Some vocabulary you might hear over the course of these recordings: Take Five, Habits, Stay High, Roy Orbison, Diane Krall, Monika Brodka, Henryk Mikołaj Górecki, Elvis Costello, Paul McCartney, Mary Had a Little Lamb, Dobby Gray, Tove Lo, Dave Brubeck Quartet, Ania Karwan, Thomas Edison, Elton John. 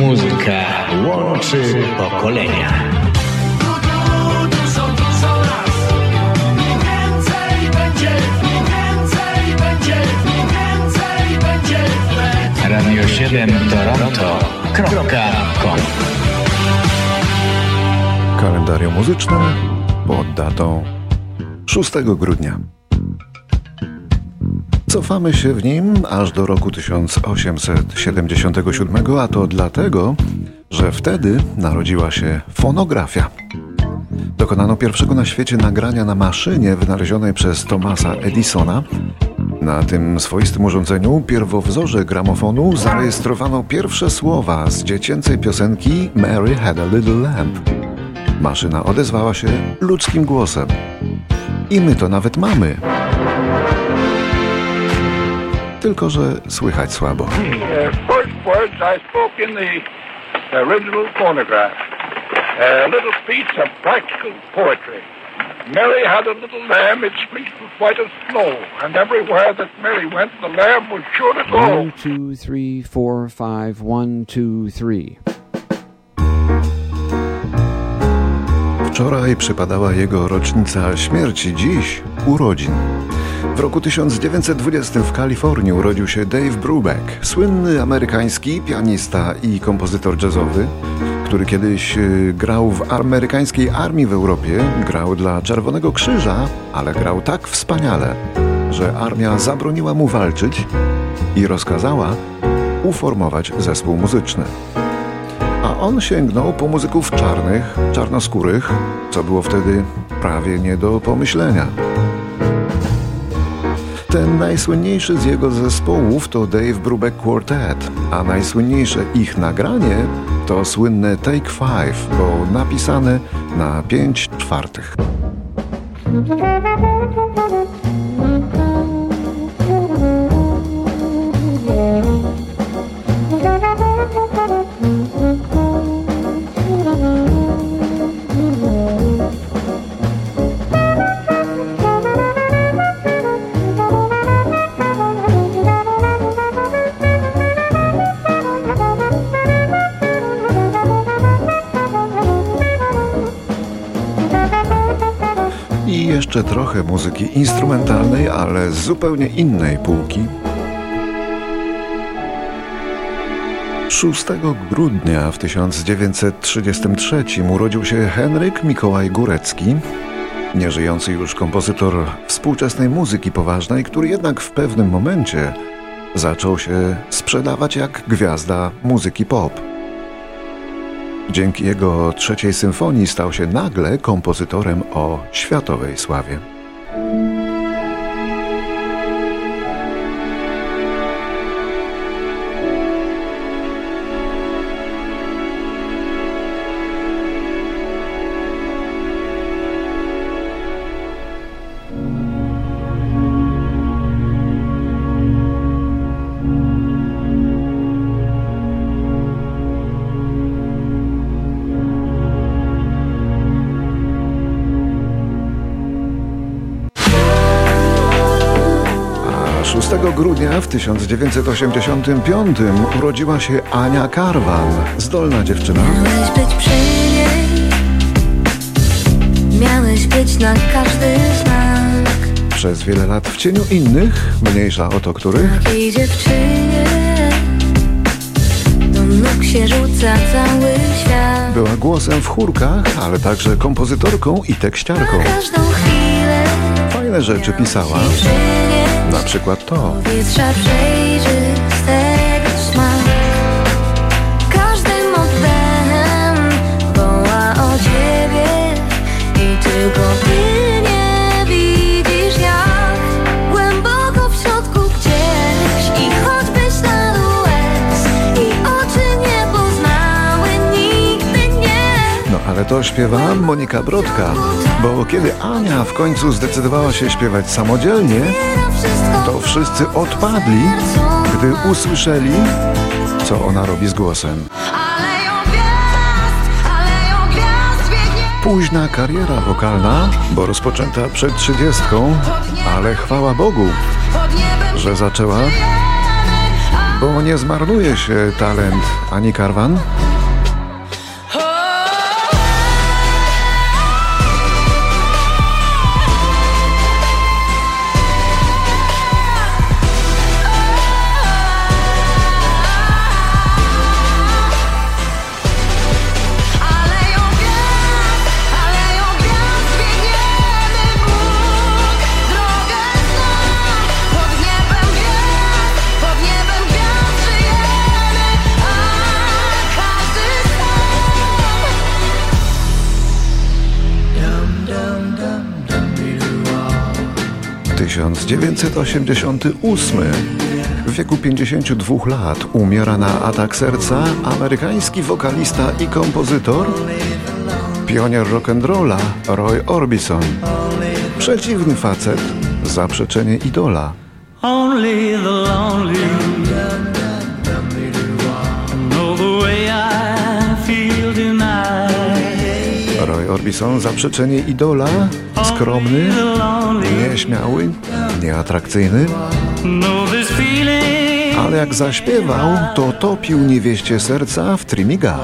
Muzyka łączy pokolenia. Radio 7 Toronto.com. Kalendarium muzyczne pod datą 6 grudnia. Cofamy się w nim aż do roku 1877, a to dlatego, że wtedy narodziła się fonografia. Dokonano pierwszego na świecie nagrania na maszynie wynalezionej przez Thomasa Edisona. Na tym swoistym urządzeniu, pierwowzorze gramofonu, zarejestrowano pierwsze słowa z dziecięcej piosenki Mary Had a Little Lamb. Maszyna odezwała się ludzkim głosem. I my to nawet mamy. Tylko że słychać słabo. A little piece of practical poetry. Mary had a little lamb, its fleece was white as snow, and everywhere that Mary went, the lamb was sure to go. 1, 2, 3, 4, 5, 1, 2, 3. Wczoraj przypadała jego rocznica śmierci, dziś urodzin. W roku 1920 w Kalifornii urodził się Dave Brubeck, słynny amerykański pianista i kompozytor jazzowy, który kiedyś grał w amerykańskiej armii w Europie, grał dla Czerwonego Krzyża, ale grał tak wspaniale, że armia zabroniła mu walczyć i rozkazała uformować zespół muzyczny. A on sięgnął po muzyków czarnych, czarnoskórych, co było wtedy prawie nie do pomyślenia. Ten najsłynniejszy z jego zespołów to Dave Brubeck Quartet, a najsłynniejsze ich nagranie to słynne Take Five, bo napisane na 5/4. Jeszcze trochę muzyki instrumentalnej, ale z zupełnie innej półki. 6 grudnia w 1933 urodził się Henryk Mikołaj Górecki, nieżyjący już kompozytor współczesnej muzyki poważnej, który jednak w pewnym momencie zaczął się sprzedawać jak gwiazda muzyki pop. Dzięki jego trzeciej symfonii stał się nagle kompozytorem o światowej sławie. Grudnia w 1985 urodziła się Ania Karwan, zdolna dziewczyna. Miałeś być przy niej, miałeś być na każdy znak. Przez wiele lat w cieniu innych, mniejsza o to których. Takiej dziewczynie do nóg się rzuca cały świat. Była głosem w chórkach, ale także kompozytorką i tekściarką. Na każdą chwilę fajne rzeczy pisała. Na przykład to. Powietrza przejrzy z tego smak. Każdym oddechem woła o ciebie i tylko ty nie widzisz jak głęboko w środku gdzieś i choćbyś na łez i oczy nie poznały nigdy nie. No ale to śpiewa Monika Brodka, bo kiedy Ania w końcu zdecydowała się śpiewać samodzielnie, to wszyscy odpadli, gdy usłyszeli, co ona robi z głosem. Późna kariera wokalna, bo rozpoczęta przed 30, ale chwała Bogu, że zaczęła bo nie zmarnuje się talent Ani Karwan. W 1988 w wieku 52 lat umiera na atak serca amerykański wokalista i kompozytor, pionier rock'n'rolla Roy Orbison. Przeciwny facet, zaprzeczenie idola. Roy Orbison, zaprzeczenie idola, skromny, nieśmiały, nieatrakcyjny, ale jak zaśpiewał, to topił niewieście serca w trimiga.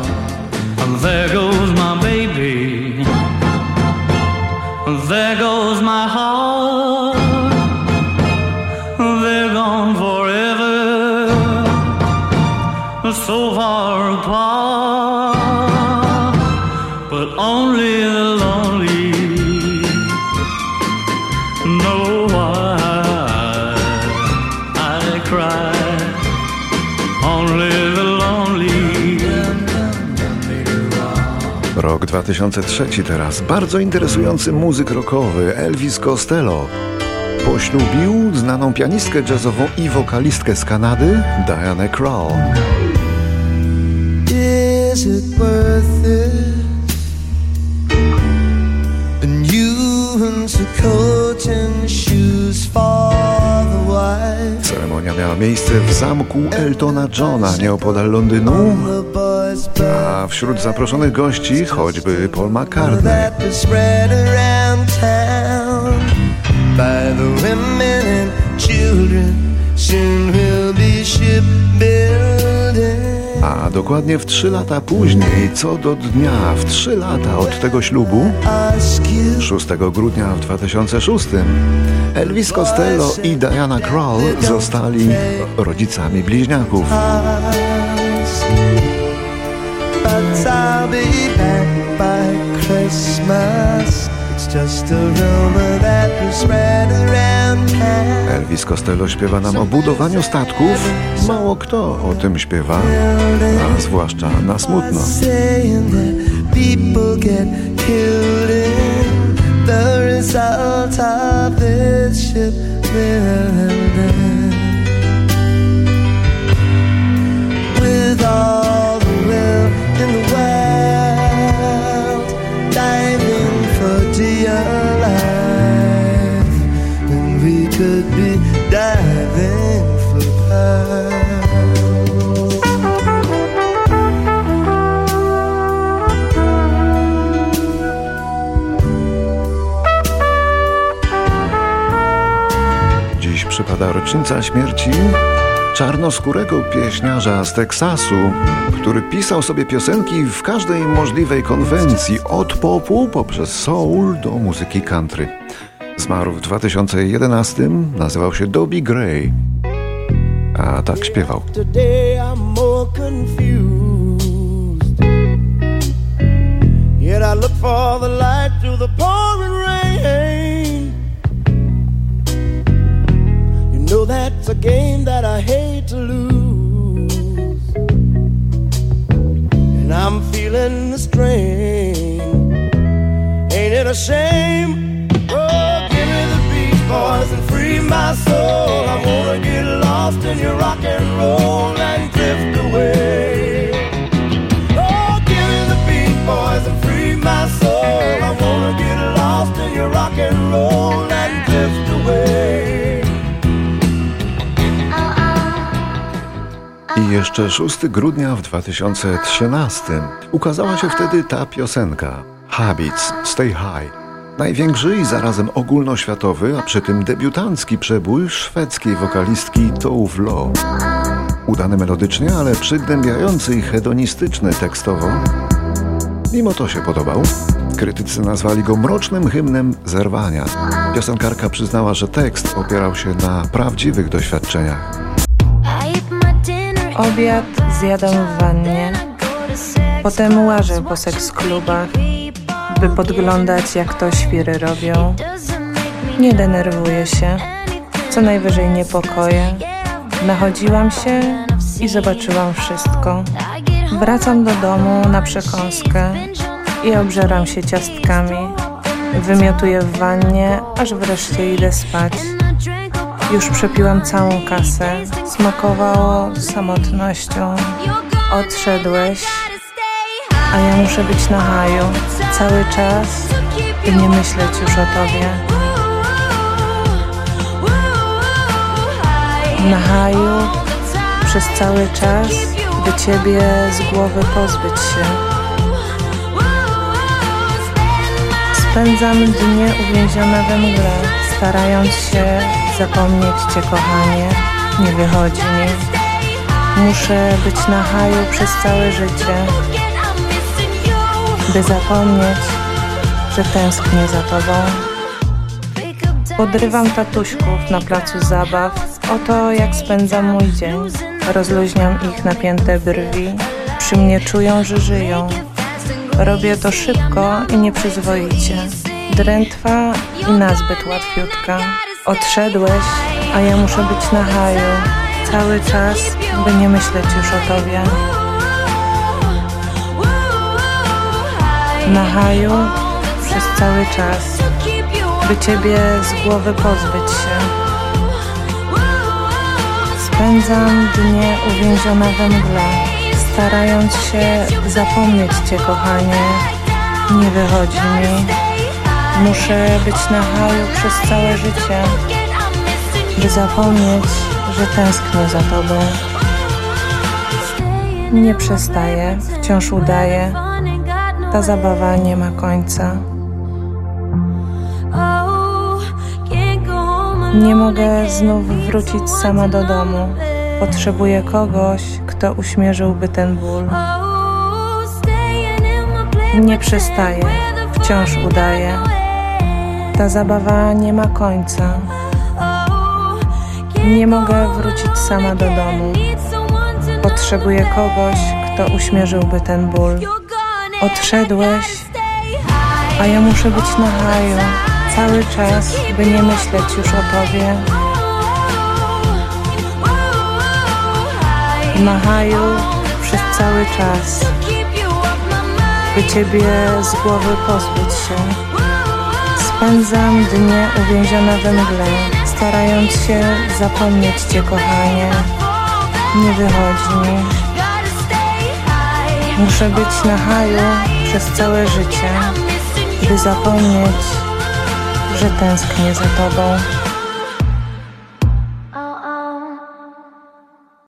Rok 2003 teraz. Bardzo interesujący muzyk rockowy Elvis Costello poślubił znaną pianistkę jazzową i wokalistkę z Kanady Diane Krall. Is it worth it? And you and the cotton shoes for the white. Ceremonia miała miejsce w zamku Eltona Johna nieopodal Londynu, a wśród zaproszonych gości choćby Paul McCartney. A dokładnie w 3 lata później, co do dnia, w 3 lata od tego ślubu, 6 grudnia w 2006, Elvis Costello i Diana Krall zostali rodzicami bliźniaków. I'll be back by Christmas. It's just a rumor that we spread around town. Elvis Costello śpiewa nam o budowaniu statków. Mało kto o tym śpiewa, a zwłaszcza na smutno. People get killed in the result of this ship building. With all the will in the world, diving for dear life, and we could be diving for pearls. Dziś przypada rocznica śmierci czarnoskórego pieśniarza z Teksasu, który pisał sobie piosenki w każdej możliwej konwencji, od popu poprzez soul do muzyki country. Zmarł w 2011, nazywał się Dobby Gray, a tak śpiewał. No, that's a game that I hate to lose, and I'm feeling the strain. Ain't it a shame? Oh, give me the beat, boys, and free my soul. I wanna get lost in your rock and roll and drift away. Oh, give me the beat, boys, and free my soul. I wanna get lost in your rock and roll and drift away. I jeszcze 6 grudnia w 2013 ukazała się wtedy ta piosenka Habits, Stay High. Największy i zarazem ogólnoświatowy, a przy tym debiutancki przebój szwedzkiej wokalistki Tove Lo. udany melodycznie, ale przygnębiający i hedonistyczny tekstowo. Mimo to się podobał. Krytycy nazwali go mrocznym hymnem zerwania. Piosenkarka przyznała, że tekst opierał się na prawdziwych doświadczeniach. Obiad zjadam w wannie, potem łażę po seks-klubach, by podglądać, jak to świry robią. Nie denerwuję się, co najwyżej niepokoję. Nachodziłam się i zobaczyłam wszystko. Wracam do domu na przekąskę i obżeram się ciastkami. Wymiotuję w wannie, aż wreszcie idę spać. Już przepiłam całą kasę, smakowało samotnością. Odszedłeś, a ja muszę być na haju cały czas i nie myśleć już o tobie. Na haju przez cały czas, by ciebie z głowy pozbyć się. Spędzam dnie uwięziona we mgle, starając się zapomnieć cię, kochanie. Nie wychodzi mi. Muszę być na haju przez całe życie, by zapomnieć, że tęsknię za tobą. Podrywam tatuśków na placu zabaw. Oto jak spędzam mój dzień. Rozluźniam ich napięte brwi. Przy mnie czują, że żyją. Robię to szybko i nieprzyzwoicie. Drętwa i nazbyt łatwiutka. Odszedłeś, a ja muszę być na haju cały czas, by nie myśleć już o tobie. Na haju przez cały czas, by ciebie z głowy pozbyć się. Spędzam dnie uwięziona we mgle, starając się zapomnieć cię, kochanie. Nie wychodzi mi. Muszę być na haju przez całe życie, by zapomnieć, że tęsknię za tobą. Nie przestaję, wciąż udaję. Ta zabawa nie ma końca. Nie mogę znów wrócić sama do domu. Potrzebuję kogoś, kto uśmierzyłby ten ból. Nie przestaję, wciąż udaję. Ta zabawa nie ma końca. Nie mogę wrócić sama do domu. Potrzebuję kogoś, kto uśmierzyłby ten ból. Odszedłeś, a ja muszę być na haju cały czas, by nie myśleć już o tobie. Na haju przez cały czas, by ciebie z głowy pozbyć się. Spędzam dnie uwięziona we mgle, starając się zapomnieć cię, kochanie. Nie wychodzi mi. Muszę być na haju przez całe życie, by zapomnieć, że tęsknię za tobą.